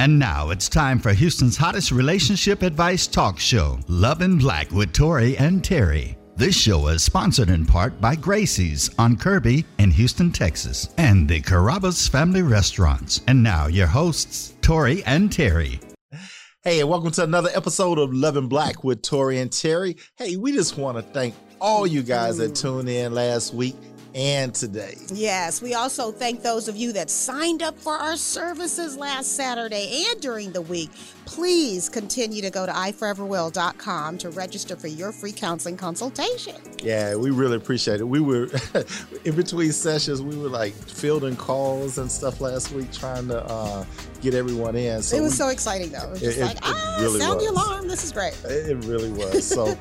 And now it's time for Houston's hottest relationship advice talk show, Love and Black with Tori and Terry. This show is sponsored in part by Gracie's on Kirby in Houston, Texas, and the Carrabba's Family Restaurants. And now your hosts, Tori and Terry. Hey, and welcome to another episode of Love and Black with Tori and Terry. Hey, we just want to thank all you guys that tuned in last week and today. Yes, we also thank those of you that signed up for our services last Saturday and during the week. Please continue to go to iforeverwill.com to register for your free counseling consultation. Yeah, we really appreciate it. We were in between sessions, we were like fielding calls and stuff last week trying to get everyone in. So it was so exciting though. It was just sound the alarm. This is great. It really was. So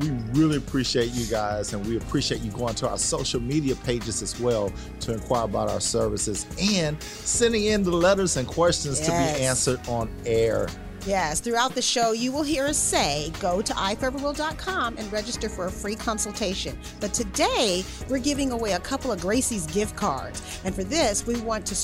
we really appreciate you guys, and we appreciate you going to our social media pages as well to inquire about our services and sending in the letters and questions to be answered on air. Yes, throughout the show, you will hear us say, go to ifeverworld.com and register for a free consultation. But today, we're giving away a couple of Gracie's gift cards. And for this, we want you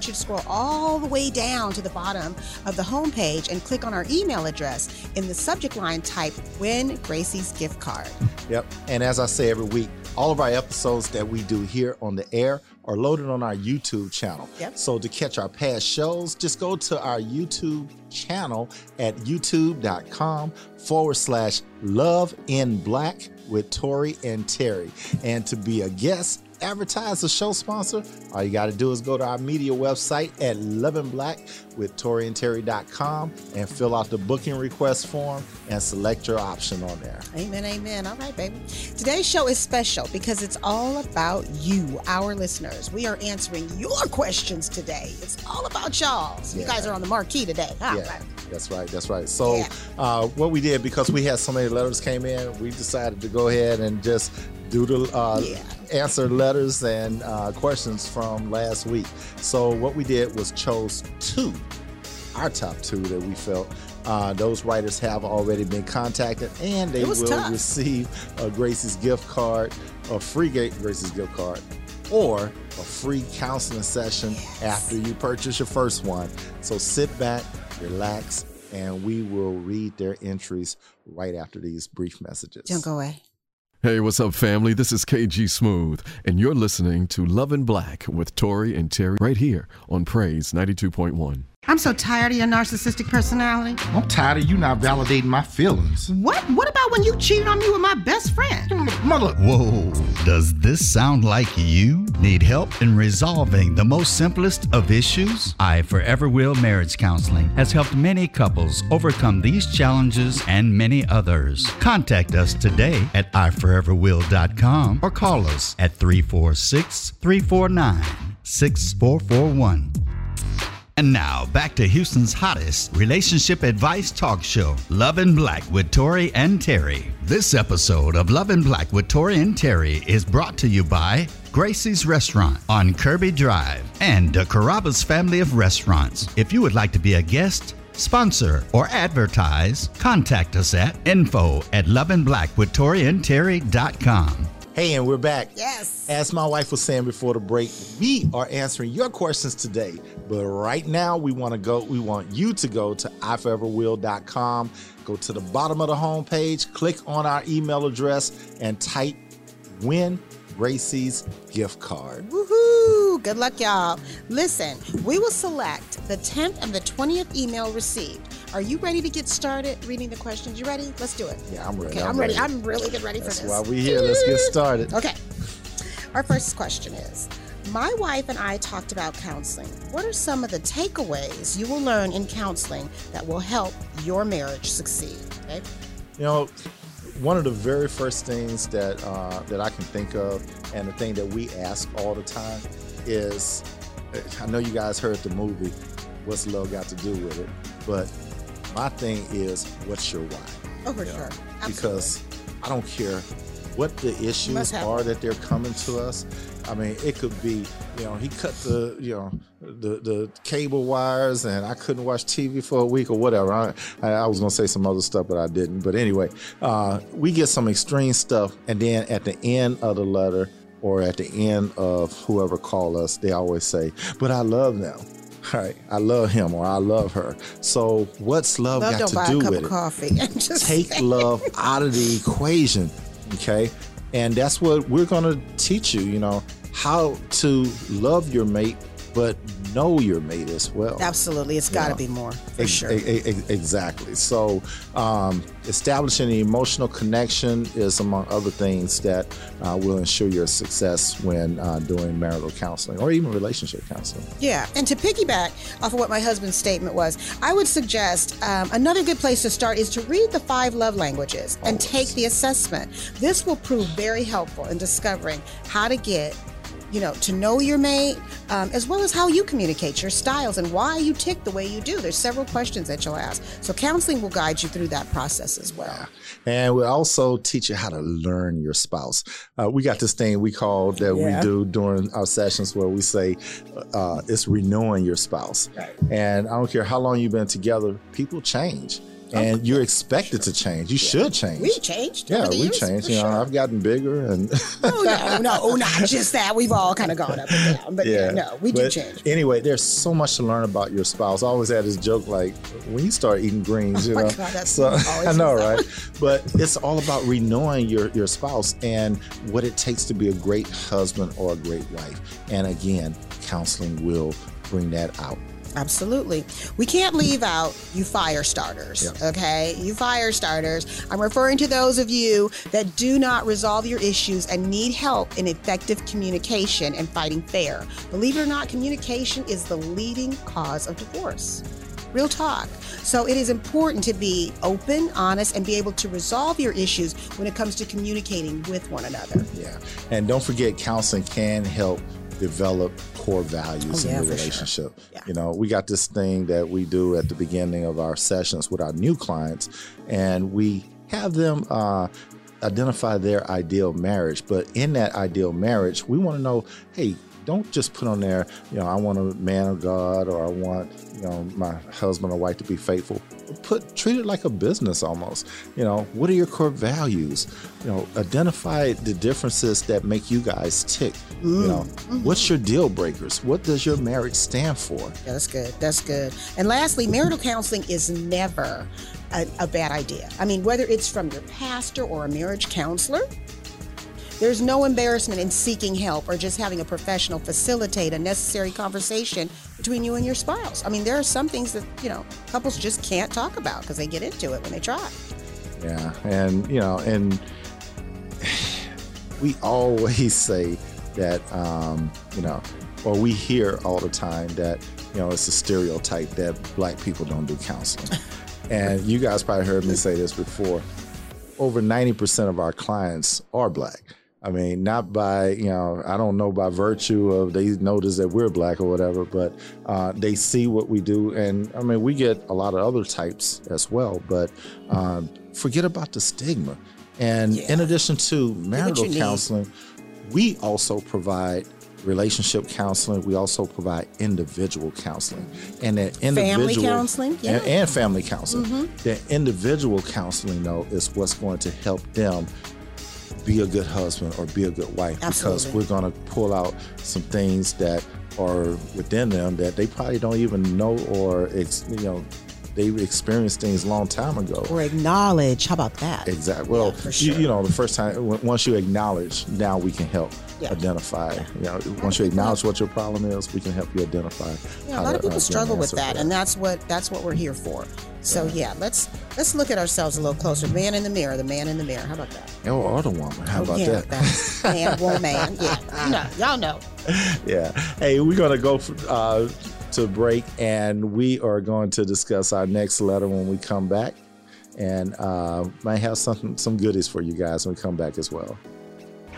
to scroll all the way down to the bottom of the homepage and click on our email address. In the subject line, type, win Gracie's gift card. Yep, and as I say every week, all of our episodes that we do here on the air are loaded on our YouTube channel. Yep. So to catch our past shows, just go to our YouTube channel at youtube.com/Love in Black with Tori and Terry. And to be a guest, advertiser, show sponsor, all you got to do is go to our media website at loveandblackwithtoriandterry.com and fill out the booking request form and select your option on there. Amen, amen. All right, baby. Today's show is special because it's all about you, our listeners. We are answering your questions today. It's all about y'all. So you guys are on the marquee today. Huh? Yeah. Right. That's right. That's right. So what we did, because we had so many letters came in, we decided to go ahead and just do the answer letters and questions from last week. So what we did was chose our top two that we felt those writers have already been contacted, and they will receive a Gracie's gift card, a free Gracie's gift card, or a free counseling session after you purchase your first one. So sit back, relax, and we will read their entries right after these brief messages. Don't go away. Hey, what's up, family? This is KG Smooth, and you're listening to Love and Black with Tori and Terry right here on Praise 92.1. I'm so tired of your narcissistic personality. I'm tired of you not validating my feelings. What? What about when you cheated on me with my best friend? Mother. Whoa. Does this sound like you? Need help in resolving the most simplest of issues? I Forever Will Marriage Counseling has helped many couples overcome these challenges and many others. Contact us today at iforeverwill.com or call us at 346-349-6441. And now, back to Houston's hottest relationship advice talk show, Love and Black with Tori and Terry. This episode of Love and Black with Tori and Terry is brought to you by Gracie's Restaurant on Kirby Drive and the Carrabba's Family of Restaurants. If you would like to be a guest, sponsor, or advertise, contact us at info@loveandblackwithtoriandterry.com. Hey, and we're back. Yes. As my wife was saying before the break, we are answering your questions today. But right now, we want you to go to iforeverwill.com, go to the bottom of the homepage, click on our email address, and type win Gracie's gift card. Woohoo! Good luck, y'all. Listen, we will select the 10th and the 20th email received. Are you ready to get started reading the questions? You ready? Let's do it. Yeah, I'm ready. Okay, I'm ready. I'm really good ready for this. That's why we're here. Let's get started. Okay. Our first question is, my wife and I talked about counseling. What are some of the takeaways you will learn in counseling that will help your marriage succeed? Okay? You know, one of the very first things that I can think of, and the thing that we ask all the time is, I know you guys heard the movie, What's Love Got to Do With It? But my thing is, what's your why? Oh, for sure. Absolutely. Because I don't care what the issues are that they're coming to us. I mean, it could be, he cut the cable wires and I couldn't watch TV for a week or whatever. I was going to say some other stuff, but I didn't. But anyway, we get some extreme stuff. And then at the end of the letter or at the end of whoever call us, they always say, but I love them. Right. I love him or I love her. So what's love got to do with it? Coffee. Take love out of the equation. Okay. And that's what we're going to teach you, you know, how to love your mate, but know your mate as well. Absolutely. It's got to be more, for sure. Exactly. So establishing an emotional connection is, among other things, that will ensure your success when doing marital counseling or even relationship counseling. Yeah. And to piggyback off of what my husband's statement was, I would suggest another good place to start is to read the 5 love languages and take the assessment. This will prove very helpful in discovering how to get to know your mate, as well as how you communicate, your styles, and why you tick the way you do. There's several questions that you'll ask. So counseling will guide you through that process as well. And we'll also teach you how to learn your spouse. We got this thing we call that we do during our sessions where we say it's renewing your spouse. Right. And I don't care how long you've been together, people change. And you're expected to change. You should change. We changed. Yeah, we changed. You know, I've gotten bigger. And not just that. We've all kind of gone up and down. But do change. Anyway, there's so much to learn about your spouse. I always had this joke like, when you start eating greens, you know. God, that's I know, right? But it's all about renewing your spouse and what it takes to be a great husband or a great wife. And again, counseling will bring that out. Absolutely. We can't leave out you fire starters, okay? You fire starters. I'm referring to those of you that do not resolve your issues and need help in effective communication and fighting fair. Believe it or not, communication is the leading cause of divorce. Real talk. So it is important to be open, honest, and be able to resolve your issues when it comes to communicating with one another. Yeah. And don't forget, counseling can help develop core values in your relationship. Sure. Yeah. You know, we got this thing that we do at the beginning of our sessions with our new clients, and we have them identify their ideal marriage. But in that ideal marriage, we want to know, hey, don't just put on there, you know, I want a man of God, or I want, you know, my husband or wife to be faithful. Treat it like a business almost. You know, what are your core values? You know, identify the differences that make you guys tick. You know, what's your deal breakers? What does your marriage stand for? Yeah, that's good. That's good. And lastly, marital counseling is never a bad idea. I mean, whether it's from your pastor or a marriage counselor, there's no embarrassment in seeking help or just having a professional facilitate a necessary conversation between you and your spouse. I mean, there are some things that, you know, couples just can't talk about because they get into it when they try. Yeah. And, you know, and we always say that, you know, or we hear all the time that, you know, it's a stereotype that black people don't do counseling. And you guys probably heard me say this before. Over 90% of our clients are black. I mean, not by, you know, I don't know by virtue of they notice that we're black or whatever, but they see what we do. And I mean, we get a lot of other types as well, but forget about the stigma. And in addition to marital counseling, we also provide relationship counseling. We also provide individual counseling and that individual family counseling and family counseling. That individual counseling, though, is what's going to help them be a good husband or be a good wife. Absolutely. Because we're going to pull out some things that are within them that they probably don't even know or you know, they experienced things a long time ago. Or acknowledge. How about that? Exactly. Well, yeah, you know, the first time, once you acknowledge, now we can help identify. Yeah. You know, once you acknowledge what your problem is, we can help you identify. Yeah, a lot of people struggle with that, and that's what we're here for. So let's look at ourselves a little closer. Man in the mirror, the man in the mirror. How about that? Or the woman. How about that? Man, woman. Yeah. No, y'all know. Yeah. Hey, we're gonna go to break, and we are going to discuss our next letter when we come back, and might have some goodies for you guys when we come back as well.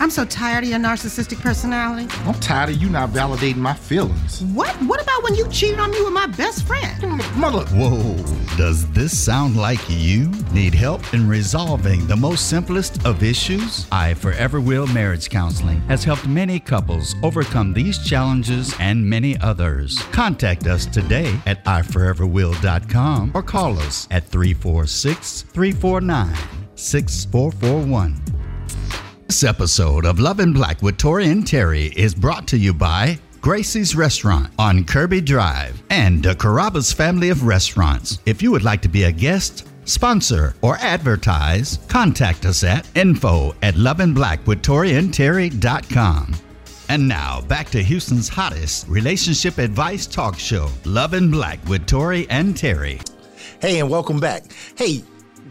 I'm so tired of your narcissistic personality. I'm tired of you not validating my feelings. What? What about when you cheated on me with my best friend? Mother. Whoa. Does this sound like you? Need help in resolving the most simplest of issues? I Forever Will Marriage Counseling has helped many couples overcome these challenges and many others. Contact us today at iforeverwill.com or call us at 346-349-6441. This episode of Love and Black with Tori and Terry is brought to you by Gracie's Restaurant on Kirby Drive, and the Carrabba's family of restaurants. If you would like to be a guest, sponsor, or advertise, contact us at info@loveandblackwithtoriandterry.com. And now, back to Houston's hottest relationship advice talk show, Love and Black with Tori and Terry. Hey, and welcome back. Hey,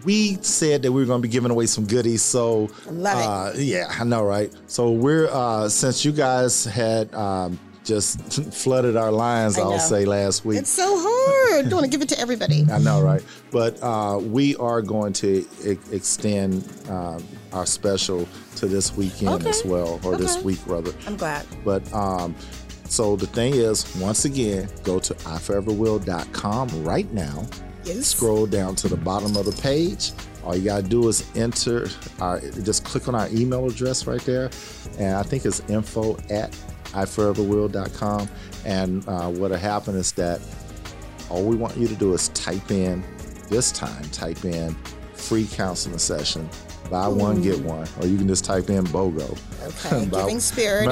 we said that we were going to be giving away some goodies, so... Love it. Yeah, I know, right? So we're, since you guys had just flooded our lines, I'll say, last week. It's so hard. Don't want to give it to everybody. I know, right? But we are going to extend... our special to this weekend as well, or this week rather. I'm glad. But so the thing is, once again, go to iforeverwill.com right now. Yes. Scroll down to the bottom of the page. All you gotta do is enter our, just click on our email address right there, and I think it's info@iforeverwill.com. And what'll happen is that all we want you to do is type in, this time type in free counseling session. Buy one, get one. Or you can just type in BOGO. Okay, Giving Spirit.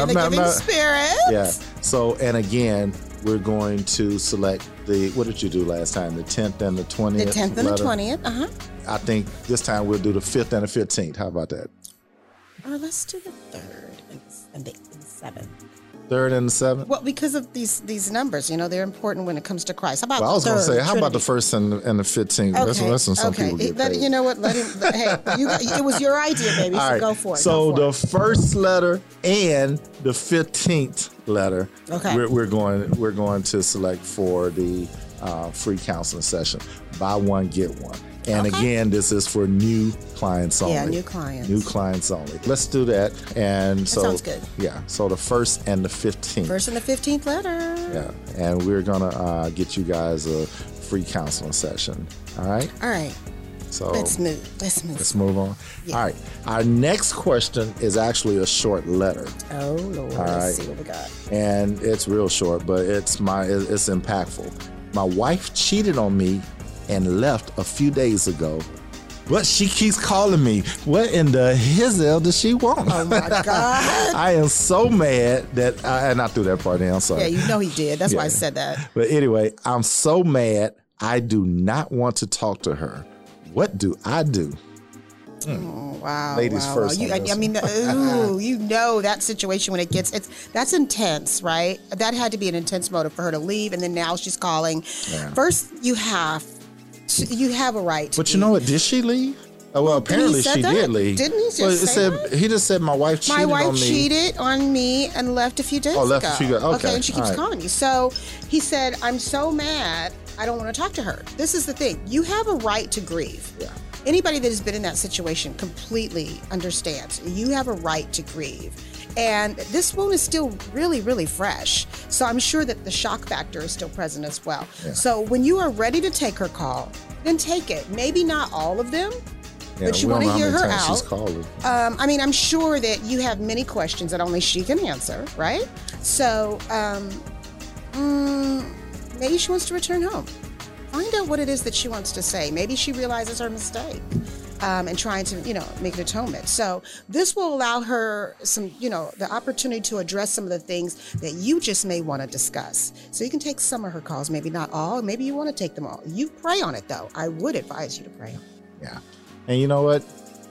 Spirit. Yeah. So, and again, we're going to select the, what did you do last time? The 10th and the 20th? The 10th and the 20th, uh-huh. I think this time we'll do the 5th and the 15th. How about that? Let's do the 3rd and the 7th. 3rd and the 7th? Well, because of these numbers, you know, they're important when it comes to Christ. How about I was going to say, how about the 1st and the 15th? Okay. That's when some people get paid. You know what? Let him, it was your idea, baby. All right. Go for it. So the first letter and the 15th letter, we're going to select for the free counseling session. Buy one, get one. And again, this is for new clients only. Yeah, new clients. New clients only. Let's do that. And that sounds good. Yeah. So the 1st and the 15th. 1st and the 15th letter. Yeah. And we're going to get you guys a free counseling session. All right? All right. So Let's move on. Yeah. All right. Our next question is actually a short letter. Oh, Lord. All right. Let's see what we got. And it's real short, but it's impactful. My wife cheated on me and left a few days ago, but she keeps calling me. What in the hizzle does she want? Oh my God. I am so mad that, and I threw that part in, I'm sorry. Yeah, you know he did. That's why I said that. But anyway, I'm so mad. I do not want to talk to her. What do I do? Oh, wow. Ladies first. Wow. You know that situation when that's intense, right? That had to be an intense motive for her to leave, and then now she's calling. Yeah. First, you have a right to. But you know what? Did she leave? Oh, well, apparently she did leave. Didn't he just say that? He just said, my wife cheated on me. My wife cheated on me and left a few days ago. Oh, left a few days ago. Okay, and she keeps calling you. So he said, I'm so mad, I don't want to talk to her. This is the thing. You have a right to grieve. Yeah. Anybody that has been in that situation completely understands. You have a right to grieve. And this wound is still really, really fresh. So I'm sure that the shock factor is still present as well. Yeah. So when you are ready to take her call, then take it. Maybe not all of them, but you want to hear her out. I'm sure that you have many questions that only she can answer, right? So maybe she wants to return home. Find out what it is that she wants to say. Maybe she realizes her mistake and trying to, make an atonement. So this will allow her some, the opportunity to address some of the things that you just may want to discuss. So you can take some of her calls, maybe not all. Maybe you want to take them all. You pray on it, though. I would advise you to pray on it. Yeah. And you know what?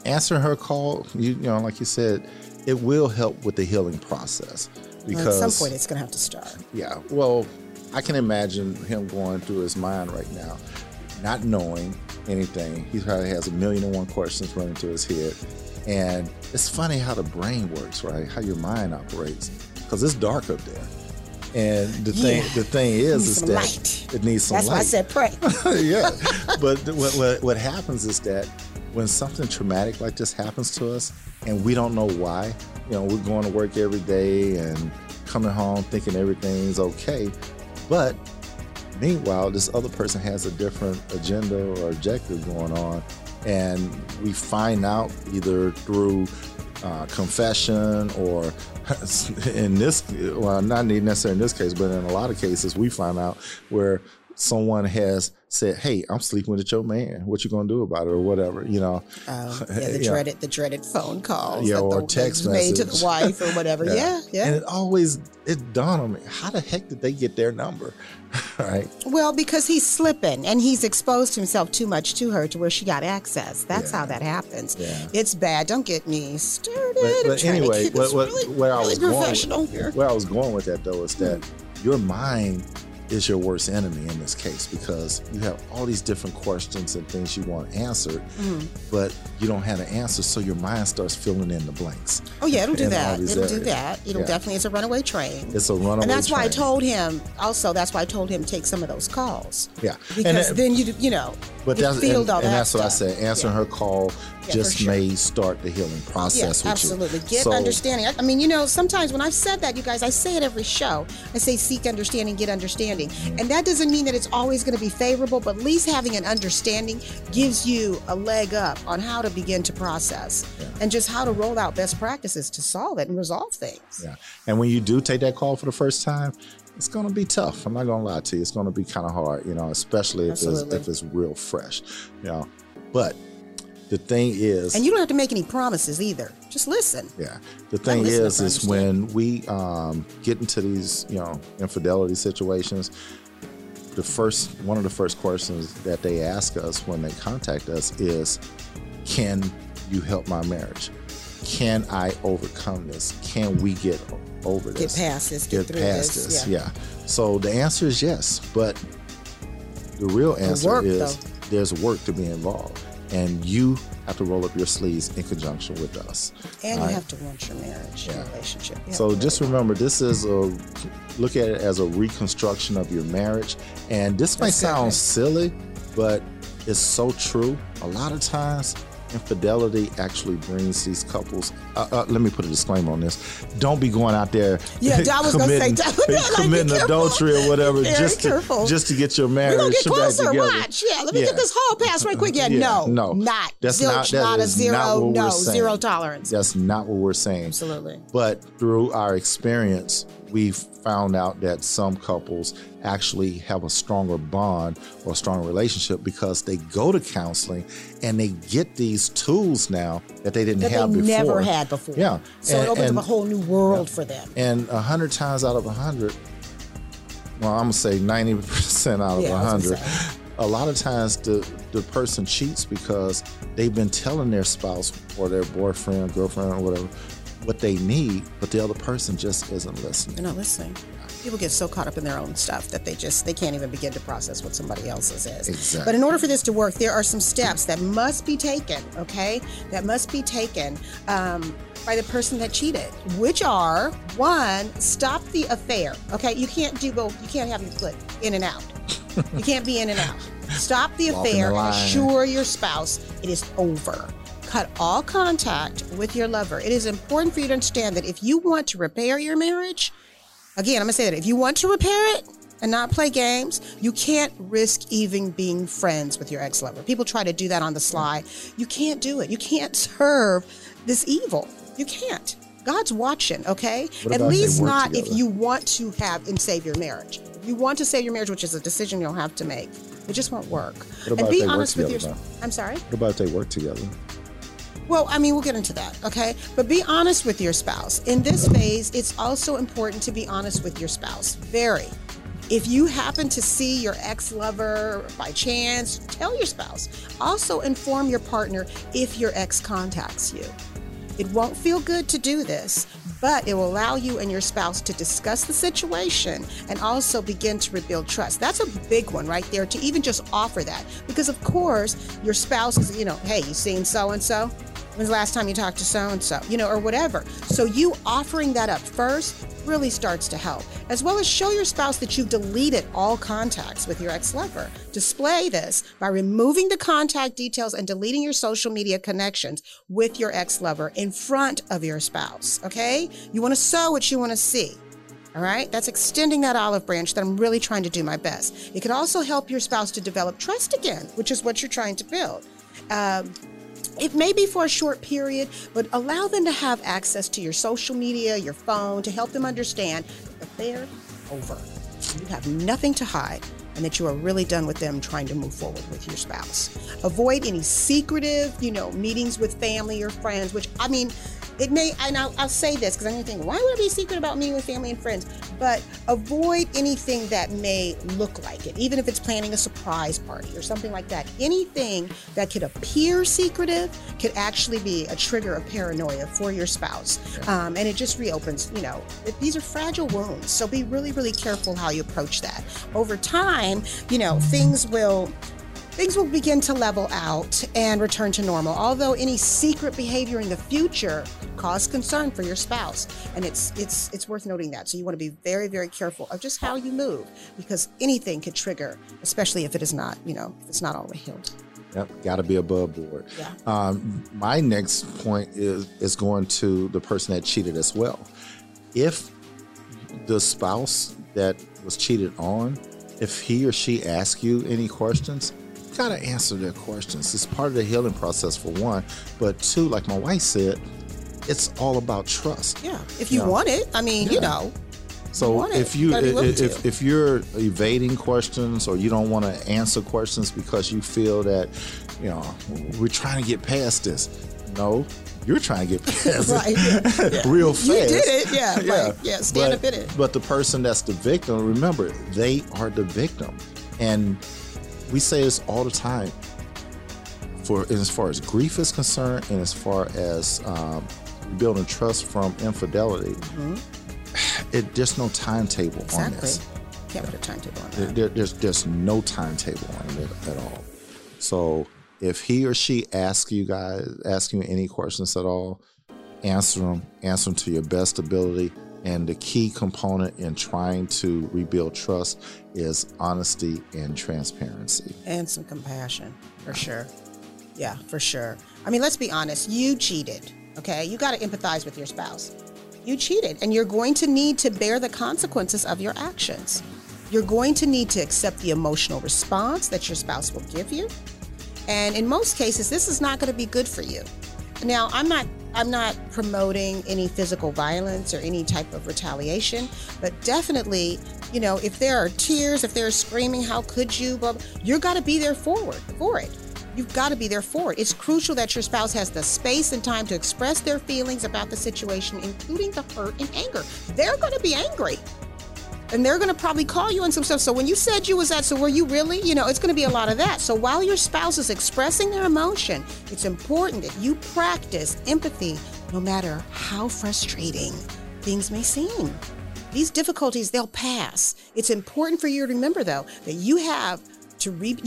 Answering her call, like you said, it will help with the healing process. Because at some point it's going to have to start. Yeah. Well, I can imagine him going through his mind right now, not knowing anything. He probably has 1,000,001 questions running through his head. And it's funny how the brain works, right? How your mind operates, because it's dark up there. And the thing is that it needs some light. That's why I said pray. Yeah. But what happens is that when something traumatic like this happens to us and we don't know why, we're going to work every day and coming home thinking everything's okay. But meanwhile, this other person has a different agenda or objective going on, and we find out either through confession or not necessarily in this case, but in a lot of cases, we find out where someone has said, "Hey, I'm sleeping with your man. What you gonna do about it?" or whatever, you know. The dreaded phone calls, or text message made to the wife or whatever. Yeah. And it dawned on me, how the heck did they get their number? Right. Well, because he's slipping and he's exposed himself too much to her to where she got access. That's how that happens. Yeah. It's bad. Don't get me started. But anyway, where I was going with that though is that your mind is your worst enemy in this case, because you have all these different questions and things you want answered, but you don't have an answer, so your mind starts filling in the blanks. Oh yeah, it'll do that. Definitely, it's a runaway train. And that's why I told him. Also, that's why I told him take some of those calls. Yeah, because then you know. But that's what I said. Answering her call may start the healing process with absolutely. You. Absolutely. Get understanding. I mean, you know, sometimes when I've said that, you guys, I say it every show. I say seek understanding, get understanding. Mm-hmm. And that doesn't mean that it's always going to be favorable, but at least having an understanding gives you a leg up on how to begin to process and just how to roll out best practices to solve it and resolve things. Yeah. And when you do take that call for the first time, it's going to be tough. I'm not going to lie to you. It's going to be kind of hard, you know, especially if it's real fresh, you know. But the thing is... And you don't have to make any promises either. Just listen. Yeah. The thing is when we get into these, you know, infidelity situations, one of the first questions that they ask us when they contact us is, can you help my marriage? Can I overcome this? Can we get over this? Get past this. Get past this. Yeah. So the answer is yes, but the real answer is there's work to be involved, and you have to roll up your sleeves in conjunction with us. And you have to want your marriage, your relationship. So just remember, this is look at it as a reconstruction of your marriage, and this may sound silly, but it's so true. A lot of times, infidelity actually brings these couples. Let me put a disclaimer on this. Don't be going out there committing adultery or whatever just to get your marriage back together. We're going to get closer, watch. Yeah, let me get this whole pass right quick. Yeah, Zero tolerance. That's not what we're saying. Absolutely. But through our experience, we've found out that some couples actually have a stronger bond or a stronger relationship because they go to counseling and they get these tools now that they never had before. Yeah. So it opens up a whole new world for them. And 100 times out of 100, well, I'm going to say 90% out of 100, a lot of times the person cheats because they've been telling their spouse or their boyfriend, girlfriend or whatever, what they need, but the other person just isn't listening. They're not listening. People get so caught up in their own stuff that they can't even begin to process what somebody else's is. Exactly. But in order for this to work, there are some steps that must be taken, okay? That must be taken by the person that cheated, which are, 1, stop the affair, okay? You can't do both. You can't have your foot in and out. You can't be in and out. Stop the affair and assure your spouse it is over. Cut all contact with your lover. It is important for you to understand that if you want to repair your marriage, again, I'm going to say that if you want to repair it and not play games, you can't risk even being friends with your ex-lover. People try to do that on the sly. You can't do it. You can't serve this evil. You can't. God's watching, okay? At least not together? If you want to have and save your marriage. If you want to save your marriage, which is a decision you'll have to make, it just won't work. And be honest with yourself. I'm sorry? What about if they work together? Well, I mean, we'll get into that, okay? But be honest with your spouse. In this phase, it's also important to be honest with your spouse. Very. If you happen to see your ex-lover by chance, tell your spouse. Also inform your partner if your ex contacts you. It won't feel good to do this, but it will allow you and your spouse to discuss the situation and also begin to rebuild trust. That's a big one right there, to even just offer that. Because, of course, your spouse is, you know, hey, you seen so-and-so? When's the last time you talked to so-and-so? You know, or whatever. So you offering that up first really starts to help. As well as show your spouse that you've deleted all contacts with your ex-lover. Display this by removing the contact details and deleting your social media connections with your ex-lover in front of your spouse, okay? You want to sow what you want to see. All right, that's extending that olive branch that I'm really trying to do my best. It could also help your spouse to develop trust again, which is what you're trying to build. It may be for a short period, but allow them to have access to your social media, your phone, to help them understand that they're over. You have nothing to hide. and that you are really done with them trying to move forward with your spouse. Avoid any secretive, meetings with family or friends, which, it may, and I'll say this because I'm going to think, why would it be secret about meeting with family and friends? But avoid anything that may look like it, even if it's planning a surprise party or something like that. Anything that could appear secretive could actually be a trigger of paranoia for your spouse. And it just reopens, these are fragile wounds. So be really, really careful how you approach that. Over time, things will begin to level out and return to normal, although any secret behavior in the future cause concern for your spouse. And it's worth noting that. So you want to be very, very careful of just how you move, because anything could trigger, especially if it is not, if it's not all healed. Yep, got to be above board. Yeah. My next point is going to the person that cheated as well. If the spouse that was cheated on, if he or she asks you any questions, got to answer their questions. It's part of the healing process for one, but two, like my wife said, it's all about trust. Yeah, if you want it, So if you're evading questions or you don't want to answer questions because you feel that, we're trying to get past this. No, you're trying to get past it real fast. You did it, stand up in it. But the person that's the victim, remember, they are the victim. And we say this all the time. As far as grief is concerned, and as far as building trust from infidelity, there's no timetable on this. Can't put a timetable on that. There's no timetable on it at all. So if he or she asks you any questions at all, answer them to your best ability. And the key component in trying to rebuild trust is honesty and transparency. And some compassion, for sure. Yeah, for sure. Let's be honest. You cheated, okay? You got to empathize with your spouse. You cheated, and you're going to need to bear the consequences of your actions. You're going to need to accept the emotional response that your spouse will give you. And in most cases, this is not going to be good for you. Now, I'm not promoting any physical violence or any type of retaliation, but definitely, if there are tears, if there's screaming, how could you, you've got to be there for it. You've got to be there for it. It's crucial that your spouse has the space and time to express their feelings about the situation, including the hurt and anger. They're going to be angry. And they're going to probably call you on some stuff. So when you said you was that, so were you really? It's going to be a lot of that. So while your spouse is expressing their emotion, it's important that you practice empathy, no matter how frustrating things may seem. These difficulties, they'll pass. It's important for you to remember, though, that you have to rebuild.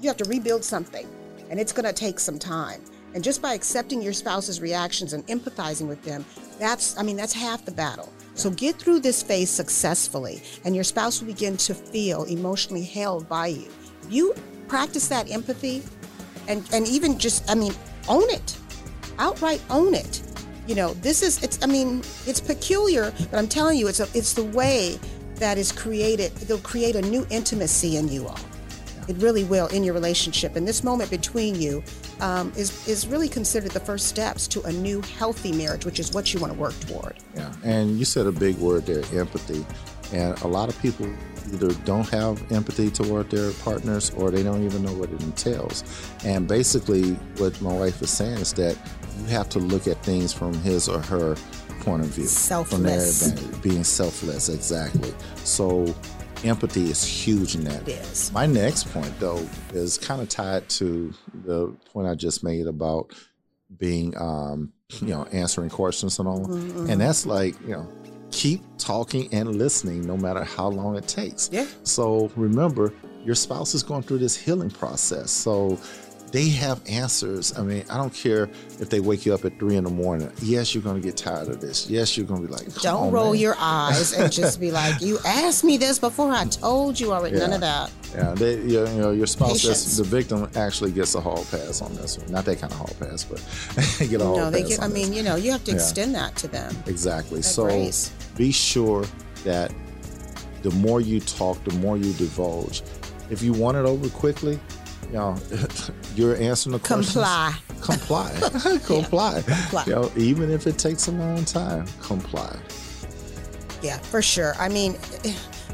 You have to rebuild something, and it's going to take some time. And just by accepting your spouse's reactions and empathizing with them, that's half the battle. So get through this phase successfully, and your spouse will begin to feel emotionally held by you. You practice that empathy and even just, own it. Outright own it. It's peculiar, but I'm telling you, it's the way that is created. It'll create a new intimacy in you all. It really will in your relationship. And this moment between you is really considered the first steps to a new healthy marriage, which is what you want to work toward. Yeah, and you said a big word there, empathy. And a lot of people either don't have empathy toward their partners or they don't even know what it entails. And basically what my wife is saying is that you have to look at things from his or her point of view. Selfless. Being selfless, exactly. So empathy is huge in that. It is. My next point, though, is kind of tied to the point I just made about being, answering questions and all. Mm-hmm. And that's like, keep talking and listening no matter how long it takes. Yeah. So remember, your spouse is going through this healing process. So they have answers. I don't care if they wake you up at 3 a.m. Yes, you're going to get tired of this. Yes, you're going to be like, don't roll your eyes and just be like, you asked me this before. I told you already. Yeah. None of that. Yeah, your spouse, the victim, actually gets a hall pass on this one. Not that kind of hall pass, but they get a hall pass. You have to extend that to them. Exactly. So grace. Be sure that the more you talk, the more you divulge. If you want it over quickly, you're answering the questions. Comply. Yeah, comply. Even if it takes a long time, comply. Yeah, for sure.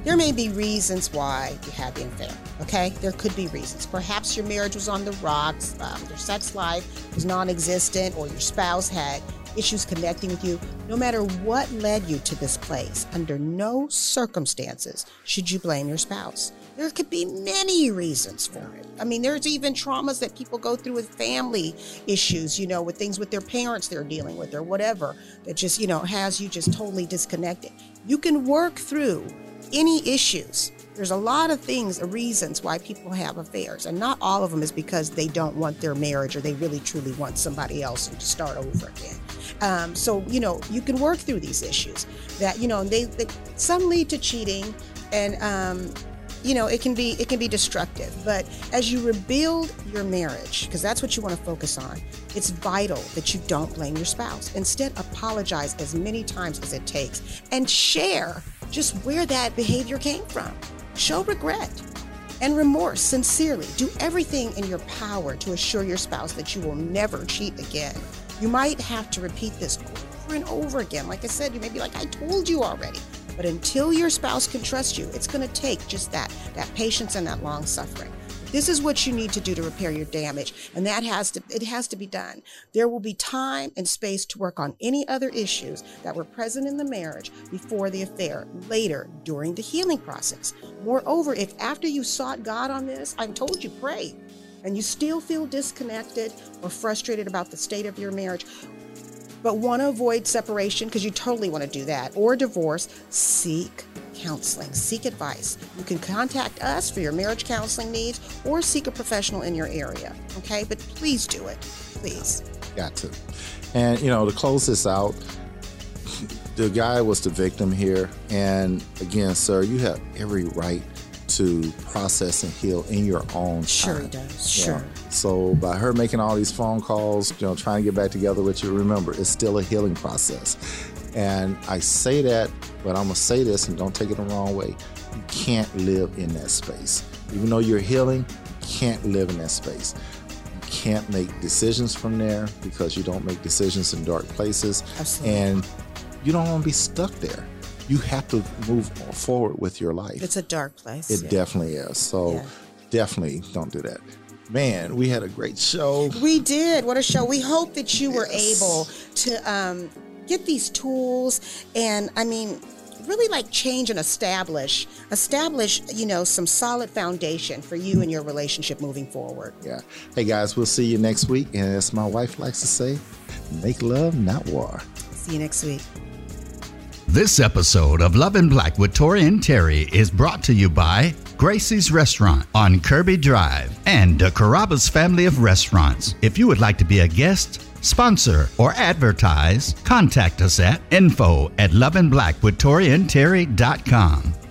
There may be reasons why you had the affair, okay? There could be reasons. Perhaps your marriage was on the rocks, your sex life was non-existent, or your spouse had issues connecting with you. No matter what led you to this place, under no circumstances should you blame your spouse. There could be many reasons for it. I mean, there's even traumas that people go through with family issues, you know, with things with their parents they're dealing with or whatever that just, you know, has you just totally disconnected. You can work through any issues. There's a lot of things, reasons why people have affairs, and not all of them is because they don't want their marriage or they really truly want somebody else to start over again. So, you know, you can work through these issues that, you know, they some lead to cheating and, you know, it can be destructive, but as you rebuild your marriage, because that's what you want to focus on, it's vital that you don't blame your spouse. Instead, apologize as many times as it takes and share just where that behavior came from. Show regret and remorse sincerely. Do everything in your power to assure your spouse that you will never cheat again. You might have to repeat this over and over again. Like I said, you may be like, I told you already. But until your spouse can trust you, it's going to take just that patience and that long suffering. This is what you need to do to repair your damage, and it has to be done. There will be time and space to work on any other issues that were present in the marriage before the affair, later during the healing process. Moreover, if after you sought God on this, I'm told you pray, and you still feel disconnected or frustrated about the state of your marriage, but want to avoid separation, because you totally want to do that, or divorce, seek counseling, seek advice. You can contact us for your marriage counseling needs or seek a professional in your area, okay? But please do it, please. Got to. And, you know, to close this out, the guy was the victim here. And again, sir, you have every right to process and heal in your own time. Sure he does, sure. So by her making all these phone calls, you know, trying to get back together with you, remember, it's still a healing process. And I say that, but I'm going to say this, and don't take it the wrong way. You can't live in that space. Even though you're healing, you can't live in that space. You can't make decisions from there, because you don't make decisions in dark places. Absolutely. And you don't want to be stuck there. You have to move forward with your life. It's a dark place. It definitely is. So definitely don't do that. Man, we had a great show. We did. What a show. We hope that you were able to get these tools and, I mean, really like change and establish, you know, some solid foundation for you and your relationship moving forward. Yeah. Hey, guys, we'll see you next week. And as my wife likes to say, make love, not war. See you next week. This episode of Love and Black with Tori and Terry is brought to you by Gracie's Restaurant on Kirby Drive and the Carrabba's family of restaurants. If you would like to be a guest, sponsor, or advertise, contact us at info@loveandblackwithtoriandterry.com.